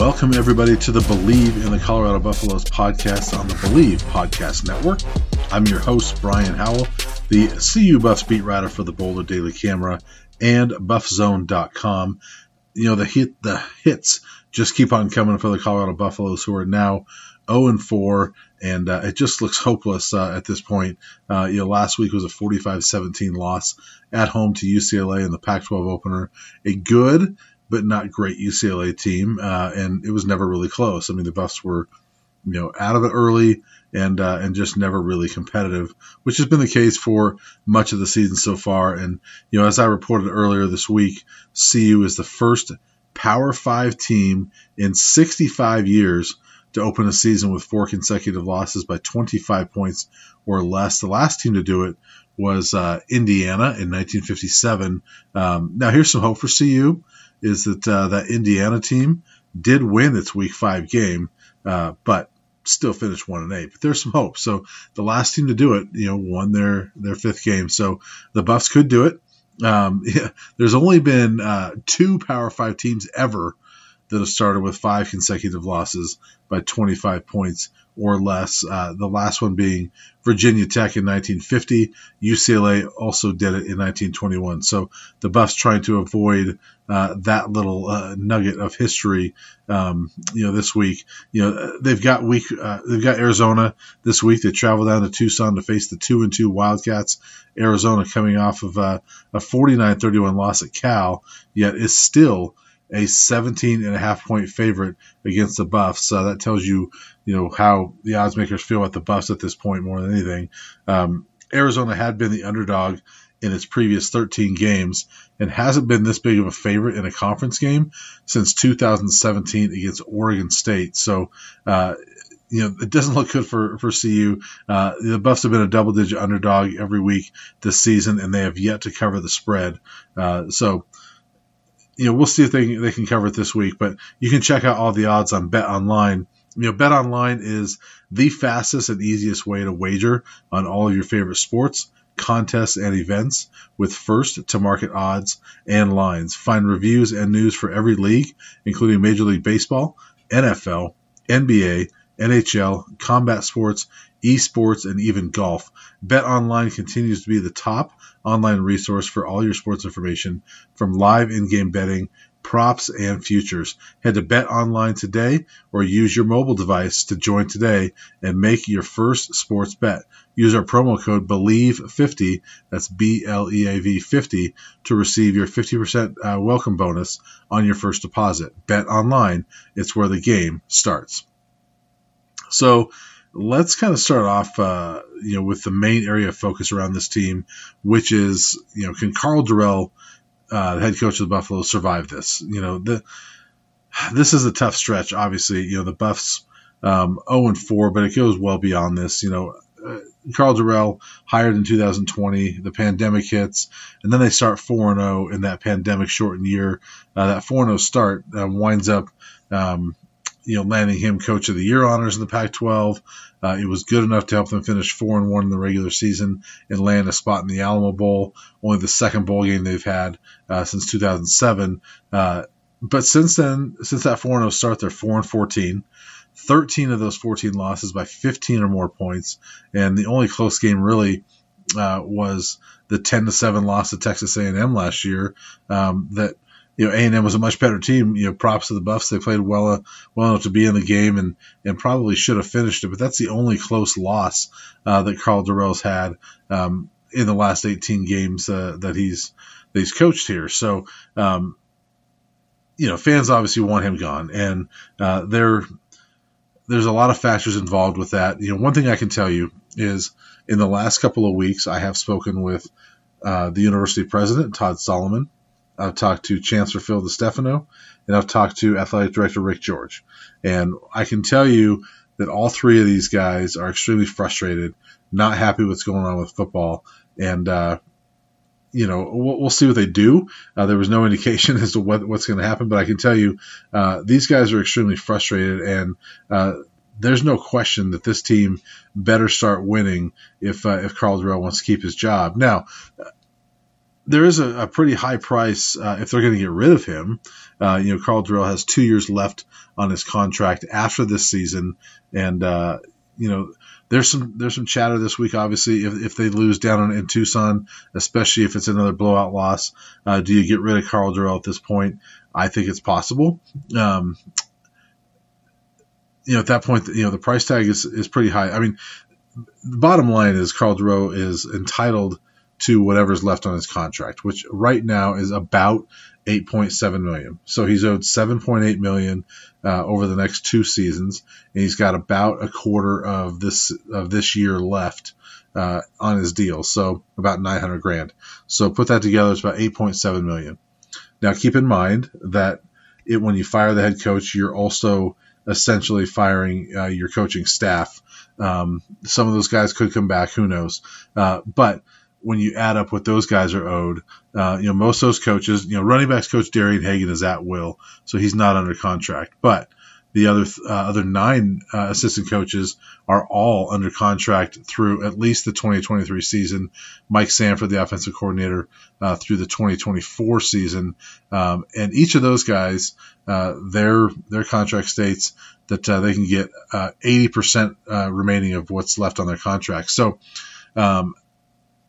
Welcome, everybody, to the Believe in the Colorado Buffaloes podcast on the Believe Podcast Network. I'm your host, Brian Howell, the CU Buffs beat writer for the Boulder Daily Camera and BuffZone.com. You know, the hits just keep on coming for the Colorado Buffaloes, who are now 0-4, and it just looks hopeless at this point. Last week was a 45-17 loss at home to UCLA in the Pac-12 opener. A good but not great UCLA team, and it was never really close. I mean, the Buffs were, out of it early and just never really competitive, which has been the case for much of the season so far. And, as I reported earlier this week, CU is the first Power 5 team in 65 years to open a season with four consecutive losses by 25 points or less. The last team to do it was Indiana in 1957. Now, here's some hope for CU, is that that Indiana team did win its Week 5 game, but still finished 1-8. But there's some hope. So the last team to do it, won their fifth game. So the Buffs could do it. There's only been two Power 5 teams ever that have started with five consecutive losses by 25 points or less, the last one being Virginia Tech in 1950. UCLA also did it in 1921. So the Buffs trying to avoid that little nugget of history, this week. They've got Arizona this week. They travel down to Tucson to face the 2-2 Wildcats. Arizona coming off of a 49-31 loss at Cal, yet is still a 17.5-point favorite against the Buffs. So that tells you, how the odds makers feel about the Buffs at this point more than anything. Arizona had been the underdog in its previous 13 games and hasn't been this big of a favorite in a conference game since 2017 against Oregon State. So, it doesn't look good for CU. The Buffs have been a double-digit underdog every week this season, and they have yet to cover the spread. We'll see if they can cover it this week, but you can check out all the odds on BetOnline. BetOnline is the fastest and easiest way to wager on all of your favorite sports, contests, and events with first-to-market odds and lines. Find reviews and news for every league, including Major League Baseball, NFL, NBA, NHL, combat sports, esports, and even golf. BetOnline continues to be the top online resource for all your sports information, from live in-game betting, props, and futures. Head to BetOnline today or use your mobile device to join today and make your first sports bet. Use our promo code BELIEVE50, that's BLEAV50, to receive your 50% welcome bonus on your first deposit. BetOnline, it's where the game starts. So let's kind of start off, with the main area of focus around this team, which is, can Karl Dorrell, the head coach of the Buffaloes, survive this? This is a tough stretch, obviously. The Buffs 0-4, but it goes well beyond this. Karl Dorrell hired in 2020, the pandemic hits, and then they start 4-0 in that pandemic-shortened year. That 4-0 start winds up landing him Coach of the Year honors in the Pac-12. It was good enough to help them finish 4-1 in the regular season and land a spot in the Alamo Bowl, only the second bowl game they've had since 2007. But since then, since that 4-0 start, they're 4-14. 13 of those 14 losses by 15 or more points, and the only close game really was the 10-7 loss to Texas A&M last year that – A&M was a much better team. Props to the Buffs. They played well enough to be in the game and probably should have finished it. But that's the only close loss that Karl Dorrell's had in the last 18 games that he's coached here. So, fans obviously want him gone, and there's a lot of factors involved with that. One thing I can tell you is in the last couple of weeks, I have spoken with the university president, Todd Solomon. I've talked to Chancellor Phil DiStefano, and I've talked to Athletic Director Rick George. And I can tell you that all three of these guys are extremely frustrated, not happy with what's going on with football. And, we'll see what they do. There was no indication as to what's going to happen, but I can tell you these guys are extremely frustrated, and there's no question that this team better start winning if Karl Dorrell wants to keep his job. Now, there is a pretty high price if they're going to get rid of him. Karl Dorrell has 2 years left on his contract after this season, and there's some chatter this week. Obviously, if they lose down in Tucson, especially if it's another blowout loss, do you get rid of Karl Dorrell at this point? I think it's possible. At that point, the price tag is pretty high. I mean, the bottom line is Karl Dorrell is entitled to whatever's left on his contract, which right now is about $8.7 million. So he's owed $7.8 million over the next two seasons, and he's got about a quarter of this year left on his deal, so about $900,000. So put that together, it's about $8.7 million. Now keep in mind that when you fire the head coach, you're also essentially firing your coaching staff. Some of those guys could come back, who knows? But when you add up what those guys are owed, most of those coaches, running backs coach Darian Hagan is at will, so he's not under contract. But the other nine assistant coaches are all under contract through at least the 2023 season. Mike Sanford, the offensive coordinator, through the 2024 season, and each of those guys, their contract states that they can get 80% remaining of what's left on their contract. So.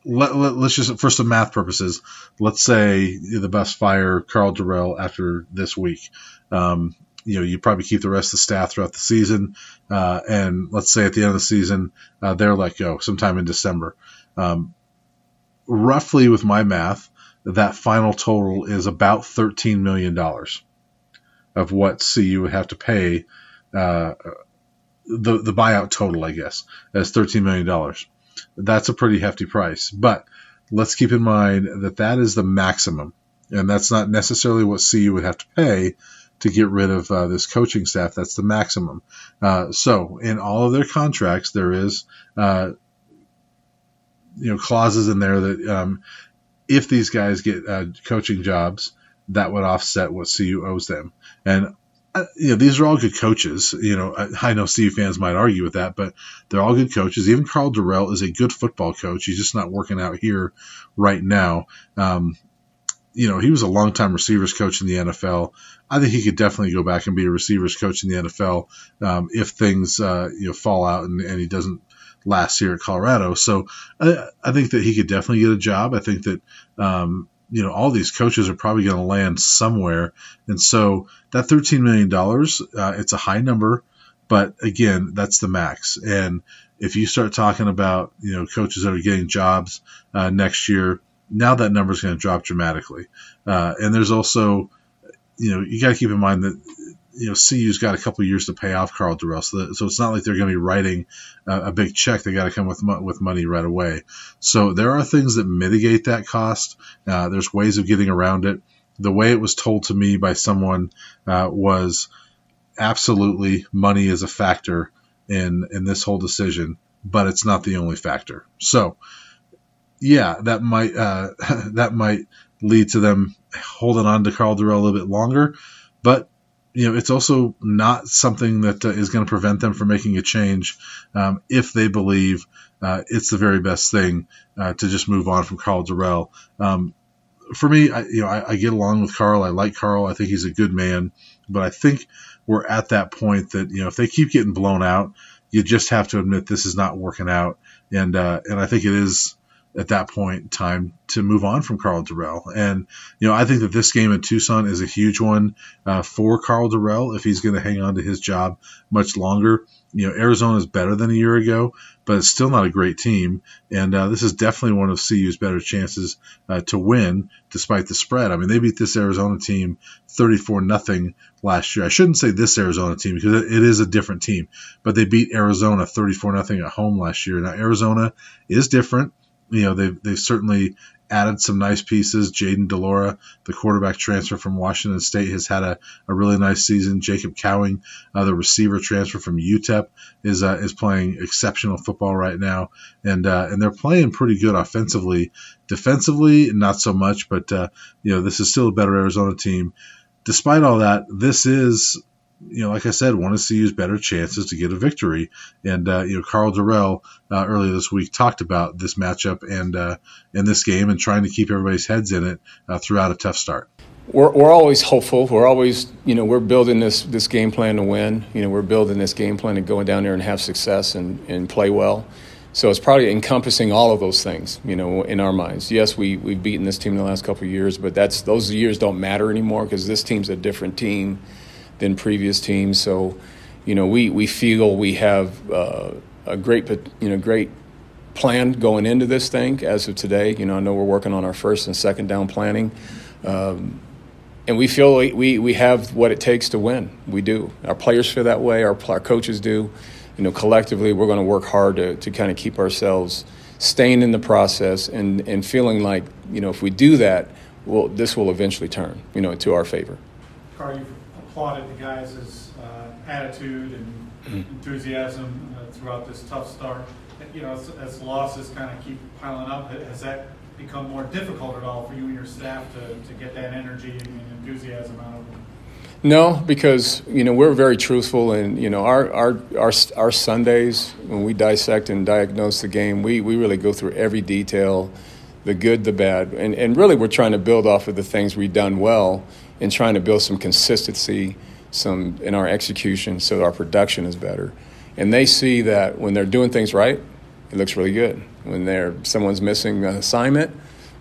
Let's just, for some math purposes, let's say the Buffs fire Karl Dorrell after this week. You probably keep the rest of the staff throughout the season, and let's say at the end of the season they're let go sometime in December. Roughly, with my math, that final total is about $13 million of what CU would have to pay. The buyout total, I guess, is $13 million. That's a pretty hefty price, but let's keep in mind that is the maximum, and that's not necessarily what CU would have to pay to get rid of this coaching staff. That's the maximum. So in all of their contracts, there is clauses in there that if these guys get coaching jobs, that would offset what CU owes them. And these are all good coaches. I know CU fans might argue with that, but they're all good coaches. Even Karl Dorrell is a good football coach. He's just not working out here right now. He was a longtime receivers coach in the NFL. I think he could definitely go back and be a receivers coach in the NFL if things fall out and he doesn't last here at Colorado. So I think that he could definitely get a job. I think that all these coaches are probably going to land somewhere. And so that $13 million, it's a high number, but again, that's the max. And if you start talking about, coaches that are getting jobs next year, now that number is going to drop dramatically. And there's also, you got to keep in mind that, CU's got a couple of years to pay off Karl Dorrell, so it's not like they're going to be writing a big check. They got to come with money right away. So there are things that mitigate that cost. There's ways of getting around it. The way it was told to me by someone was absolutely money is a factor in this whole decision, but it's not the only factor. So yeah, that might lead to them holding on to Karl Dorrell a little bit longer, but it's also not something that is going to prevent them from making a change if they believe it's the very best thing to just move on from Karl Dorrell. For me, I get along with Karl. I like Karl. I think he's a good man. But I think we're at that point that if they keep getting blown out, you just have to admit this is not working out. And I think it is at that point time to move on from Karl Dorrell. And, I think that this game in Tucson is a huge one for Karl Dorrell if he's going to hang on to his job much longer. Arizona is better than a year ago, but it's still not a great team. And this is definitely one of CU's better chances to win despite the spread. I mean, they beat this Arizona team 34-0 last year. I shouldn't say this Arizona team because it is a different team, but they beat Arizona 34-0 at home last year. Now, Arizona is different. They've certainly added some nice pieces. Jayden de Laura, the quarterback transfer from Washington State, has had a really nice season. Jacob Cowing, the receiver transfer from UTEP, is playing exceptional football right now, and they're playing pretty good offensively. Defensively, not so much, but this is still a better Arizona team. Despite all that, this is you know, like I said, want to see use better chances to get a victory. And, you know, Karl Dorrell earlier this week talked about this matchup and this game and trying to keep everybody's heads in it throughout a tough start. We're always hopeful. We're always, you know, we're building this game plan to win. You know, we're building this game plan to go down there and have success and play well. So it's probably encompassing all of those things, you know, in our minds. Yes, we've beaten this team in the last couple of years, but those years don't matter anymore because this team's a different team than previous teams. So, you know, we feel we have a great plan going into this thing as of today. You know, I know we're working on our first and second down planning. And we feel like we have what it takes to win. We do. Our players feel that way. Our coaches do. You know, collectively, we're going to work hard to kind of keep ourselves staying in the process and feeling like, you know, if we do that, this will eventually turn, you know, to our favor. Carl, you've applauded the guys' attitude and enthusiasm throughout this tough start. You know, as losses kind of keep piling up, has that become more difficult at all for you and your staff to get that energy and enthusiasm out of them? No, because, you know, we're very truthful, and, you know, our Sundays when we dissect and diagnose the game, we really go through every detail, the good, the bad, and really we're trying to build off of the things we've done well and trying to build some consistency, some in our execution so our production is better. And they see that when they're doing things right, it looks really good. When someone's missing an assignment,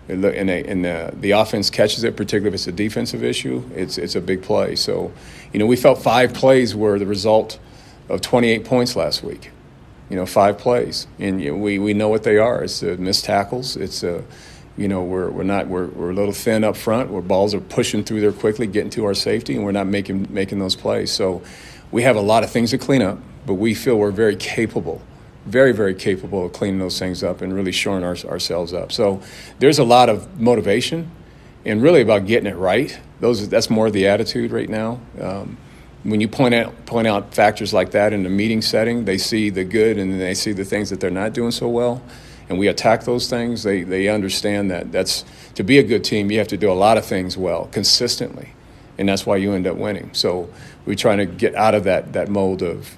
the offense catches it, particularly if it's a defensive issue, it's a big play. So, you know, we felt 5 plays were the result of 28 points last week. You know, 5 plays, and you know, we know what they are. It's missed tackles. It's you know, we're a little thin up front. Where balls are pushing through there quickly, getting to our safety, and we're not making those plays. So, we have a lot of things to clean up, but we feel we're very capable. Very, very capable of cleaning those things up and really shoring ourselves up. So there's a lot of motivation and really about getting it right. That's more the attitude right now. When you point out factors like that in the meeting setting, they see the good and they see the things that they're not doing so well, and we attack those things. They understand that's to be a good team, you have to do a lot of things well consistently, and that's why you end up winning. So we're trying to get out of that mold of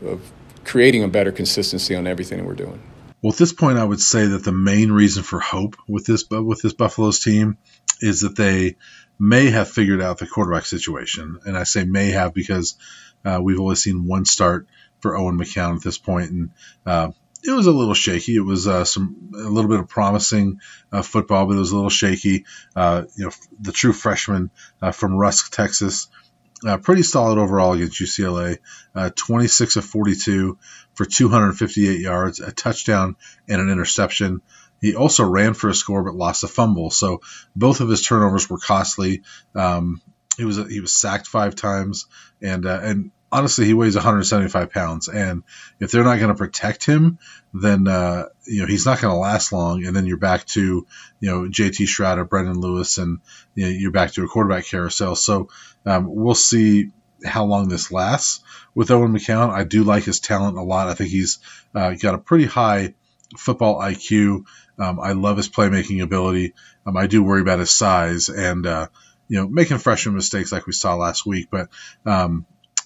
creating a better consistency on everything that we're doing. Well, at this point, I would say that the main reason for hope with this Buffaloes team is that they may have figured out the quarterback situation. And I say may have because we've only seen one start for Owen McCown at this point, and it was a little shaky. It was a little bit of promising football, but it was a little shaky. You know, the true freshman from Rusk, Texas. Pretty solid overall against UCLA, 26 of 42 for 258 yards, a touchdown, and an interception. He also ran for a score but lost a fumble, so both of his turnovers were costly. He was sacked 5 times, and honestly, he weighs 175 pounds, and if they're not going to protect him, then you know, he's not going to last long, and then you're back to, you know, JT Shroud or Brendan Lewis, and you know, you're back to a quarterback carousel. So we'll see how long this lasts with Owen McCown. I do like his talent a lot. I think he's got a pretty high football IQ. I love his playmaking ability. I do worry about his size and you know, making freshman mistakes like we saw last week, but.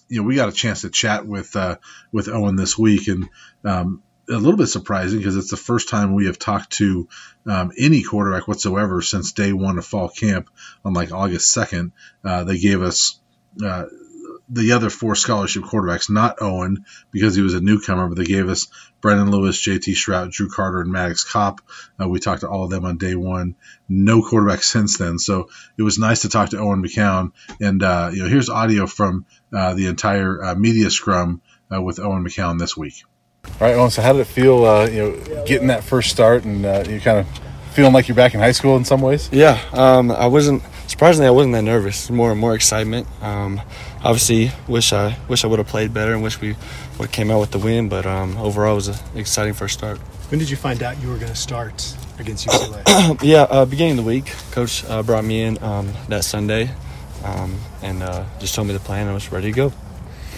You know, we got a chance to chat with Owen this week, and a little bit surprising because it's the first time we have talked to any quarterback whatsoever since day one of fall camp on like August 2nd. They gave us the other 4 scholarship quarterbacks, not Owen because he was a newcomer, but they gave us Brendan Lewis, JT Shrout, Drew Carter, and Maddox Kopp. We talked to all of them on day one. No quarterback since then. So it was nice to talk to Owen McCown. And, you know, here's audio from the entire media scrum with Owen McCown this week. All right, Owen, so how did it feel, you know, getting that first start and you kind of feeling like you're back in high school in some ways? Yeah, surprisingly, I wasn't that nervous. More and more excitement. Obviously, wish I would have played better and wish we would have came out with the win. But overall, it was an exciting first start. When did you find out you were going to start against UCLA? Yeah, beginning of the week, Coach brought me in that Sunday and just told me the plan. I was ready to go.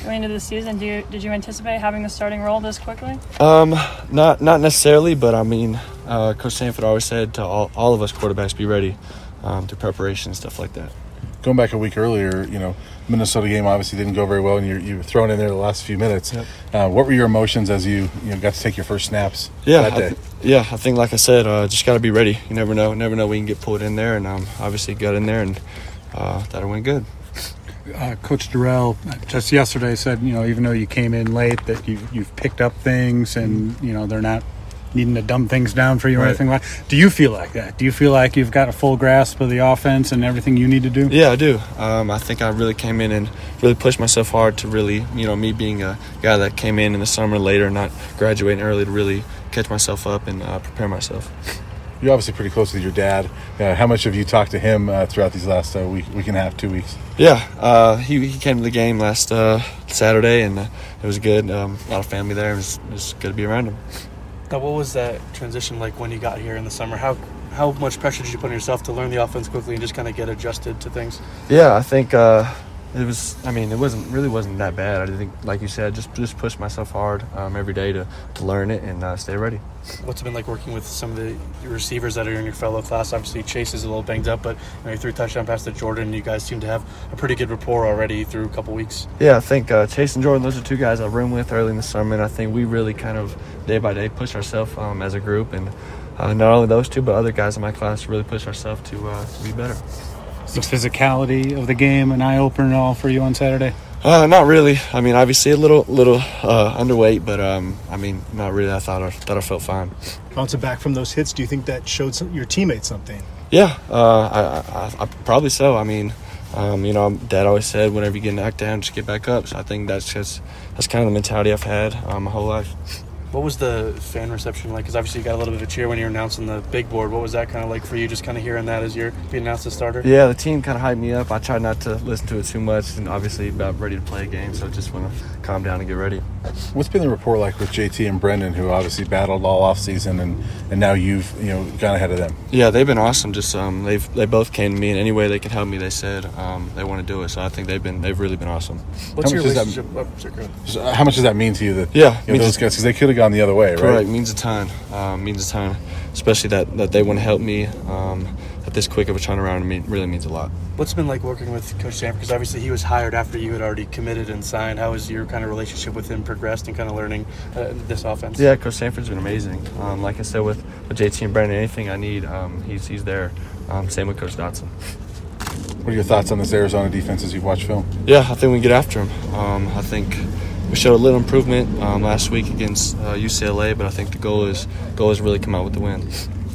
Going into the season, did you anticipate having a starting role this quickly? Not necessarily, but I mean, Coach Sanford always said to all of us quarterbacks, be ready. Through preparation and stuff like that. going back a week earlier, you know, Minnesota game obviously didn't go very well, and you were thrown in there the last few minutes. Yep. What were your emotions as you got to take your first snaps that day? I think, like I said, just got to be ready. You never know we can get pulled in there, and obviously got in there, and thought it went good. Coach Dorrell just yesterday said, you know, even though you came in late, that you've picked up things, and, you know, they're not needing to dumb things down for you or anything like that. Do you feel like that? Do you feel like you've got a full grasp of the offense and everything you need to do? Yeah, I do. I think I really came in and really pushed myself hard to really, you know, me being a guy that came in the summer later, not graduating early, to really catch myself up and prepare myself. You're obviously pretty close with your dad. How much have you talked to him throughout these last week and a half, 2 weeks? Yeah, he came to the game last Saturday, and it was good. A lot of family there. It was good to be around him. Now, what was that transition like when you got here in the summer? How much pressure did you put on yourself to learn the offense quickly and just kind of get adjusted to things? Yeah, I think it wasn't that bad. I think, like you said, just push myself hard every day to learn it and stay ready. What's it been like working with some of the receivers that are in your fellow class? Obviously, Chase is a little banged up, but you know, you threw a touchdown pass to Jordan. You guys seem to have a pretty good rapport already through a couple weeks. Yeah, I think Chase and Jordan, those are two guys I roomed with early in the summer, and I think we really kind of day by day push ourselves as a group, and not only those two, but other guys in my class really push ourselves to be better. The physicality of the game an eye-opener at all for you on Saturday? Not really. I mean, obviously a little underweight, but I mean, not really. I thought I felt fine. Bouncing back from those hits, do you think that showed your teammates something? Yeah, I probably so. I mean, you know, Dad always said, whenever you get knocked down, just get back up. So I think that's kind of the mentality I've had my whole life. What was the fan reception like? Because obviously you got a little bit of a cheer when you were announcing the big board. What was that kind of like for you, just kind of hearing that as you're being announced as starter? Yeah, the team kind of hyped me up. I tried not to listen to it too much, and obviously about ready to play a game, so I just want to calm down and get ready. What's been the rapport like with JT and Brendan, who obviously battled all offseason, and now you've, you know, gone ahead of them? Yeah, they've been awesome. Just they both came to me in any way they could help me. They said they want to do it, so I think they've really been awesome. What's your relationship? How much does that mean to you that you know, those guys, because they could have gone the other way, right? Correct. Means a ton, especially that they want to help me at this quick of a turnaround. Really means a lot. What's it been like working with Coach Sanford? Because obviously he was hired after you had already committed and signed. How has your kind of relationship with him progressed and kind of learning this offense? Yeah, Coach Sanford's been amazing. Like I said, with JT and Brandon, anything I need, he's there. Same with Coach Dotson. What are your thoughts on this Arizona defense as you've watched film? Yeah, I think we can get after him. I think we showed a little improvement last week against UCLA, but I think the goal is really come out with the win.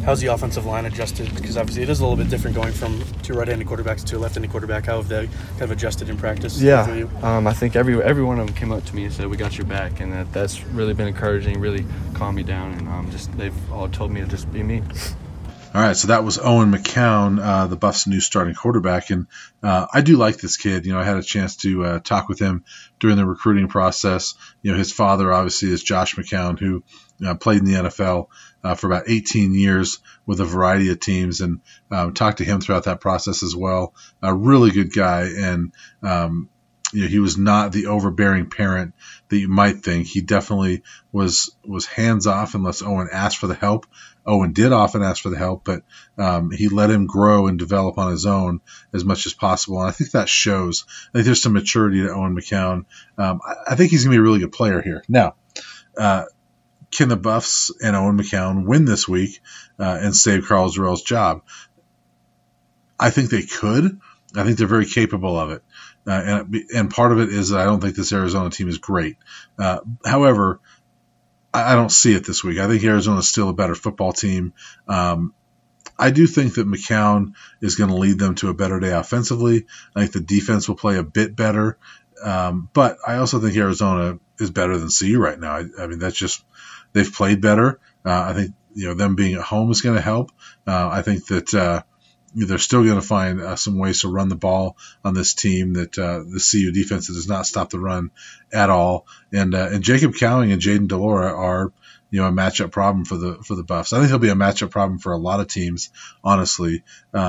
How's the offensive line adjusted? Because obviously it is a little bit different going from two right-handed quarterbacks to a left-handed quarterback. How have they kind of adjusted in practice? Yeah, I think every one of them came up to me and said, "We got your back," and that's really been encouraging, really calmed me down, and just they've all told me to just be me. All right, so that was Owen McCown, the Buffs' new starting quarterback, and I do like this kid. You know, I had a chance to talk with him during the recruiting process. You know, his father obviously is Josh McCown, who played in the NFL for about 18 years with a variety of teams, and talked to him throughout that process as well. A really good guy, and you know, he was not the overbearing parent that you might think. He definitely was hands off unless Owen asked for the help. Owen did often ask for the help, but he let him grow and develop on his own as much as possible. And I think that shows. I think there's some maturity to Owen McCown. I think he's going to be a really good player here. Now, can the Buffs and Owen McCown win this week and save Karl Dorrell's job? I think they could. I think they're very capable of it. And part of it is that I don't think this Arizona team is great. However, I don't see it this week. I think Arizona is still a better football team. I do think that McCown is going to lead them to a better day offensively. I think the defense will play a bit better. But I also think Arizona is better than CU right now. I mean, that's just – they've played better. I think, you know, them being at home is going to help. I think that they're still going to find some ways to run the ball on this team that the CU defense does not stop the run at all. And Jacob Cowing and Jayden de Laura are, you know, a matchup problem for the Buffs. I think he'll be a matchup problem for a lot of teams, honestly.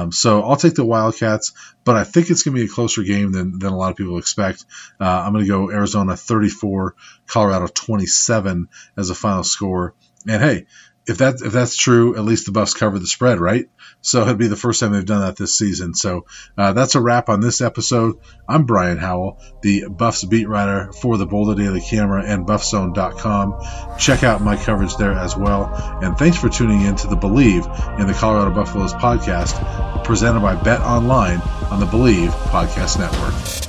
So I'll take the Wildcats, but I think it's going to be a closer game than a lot of people expect. I'm going to go Arizona 34, Colorado 27 as a final score. And hey, if that's true, at least the Buffs cover the spread, right? So it'd be the first time they've done that this season. So that's a wrap on this episode. I'm Brian Howell, the Buffs beat writer for the Boulder Daily Camera and BuffZone.com. Check out my coverage there as well. And thanks for tuning in to the Believe in the Colorado Buffaloes podcast, presented by BetOnline on the Believe Podcast Network.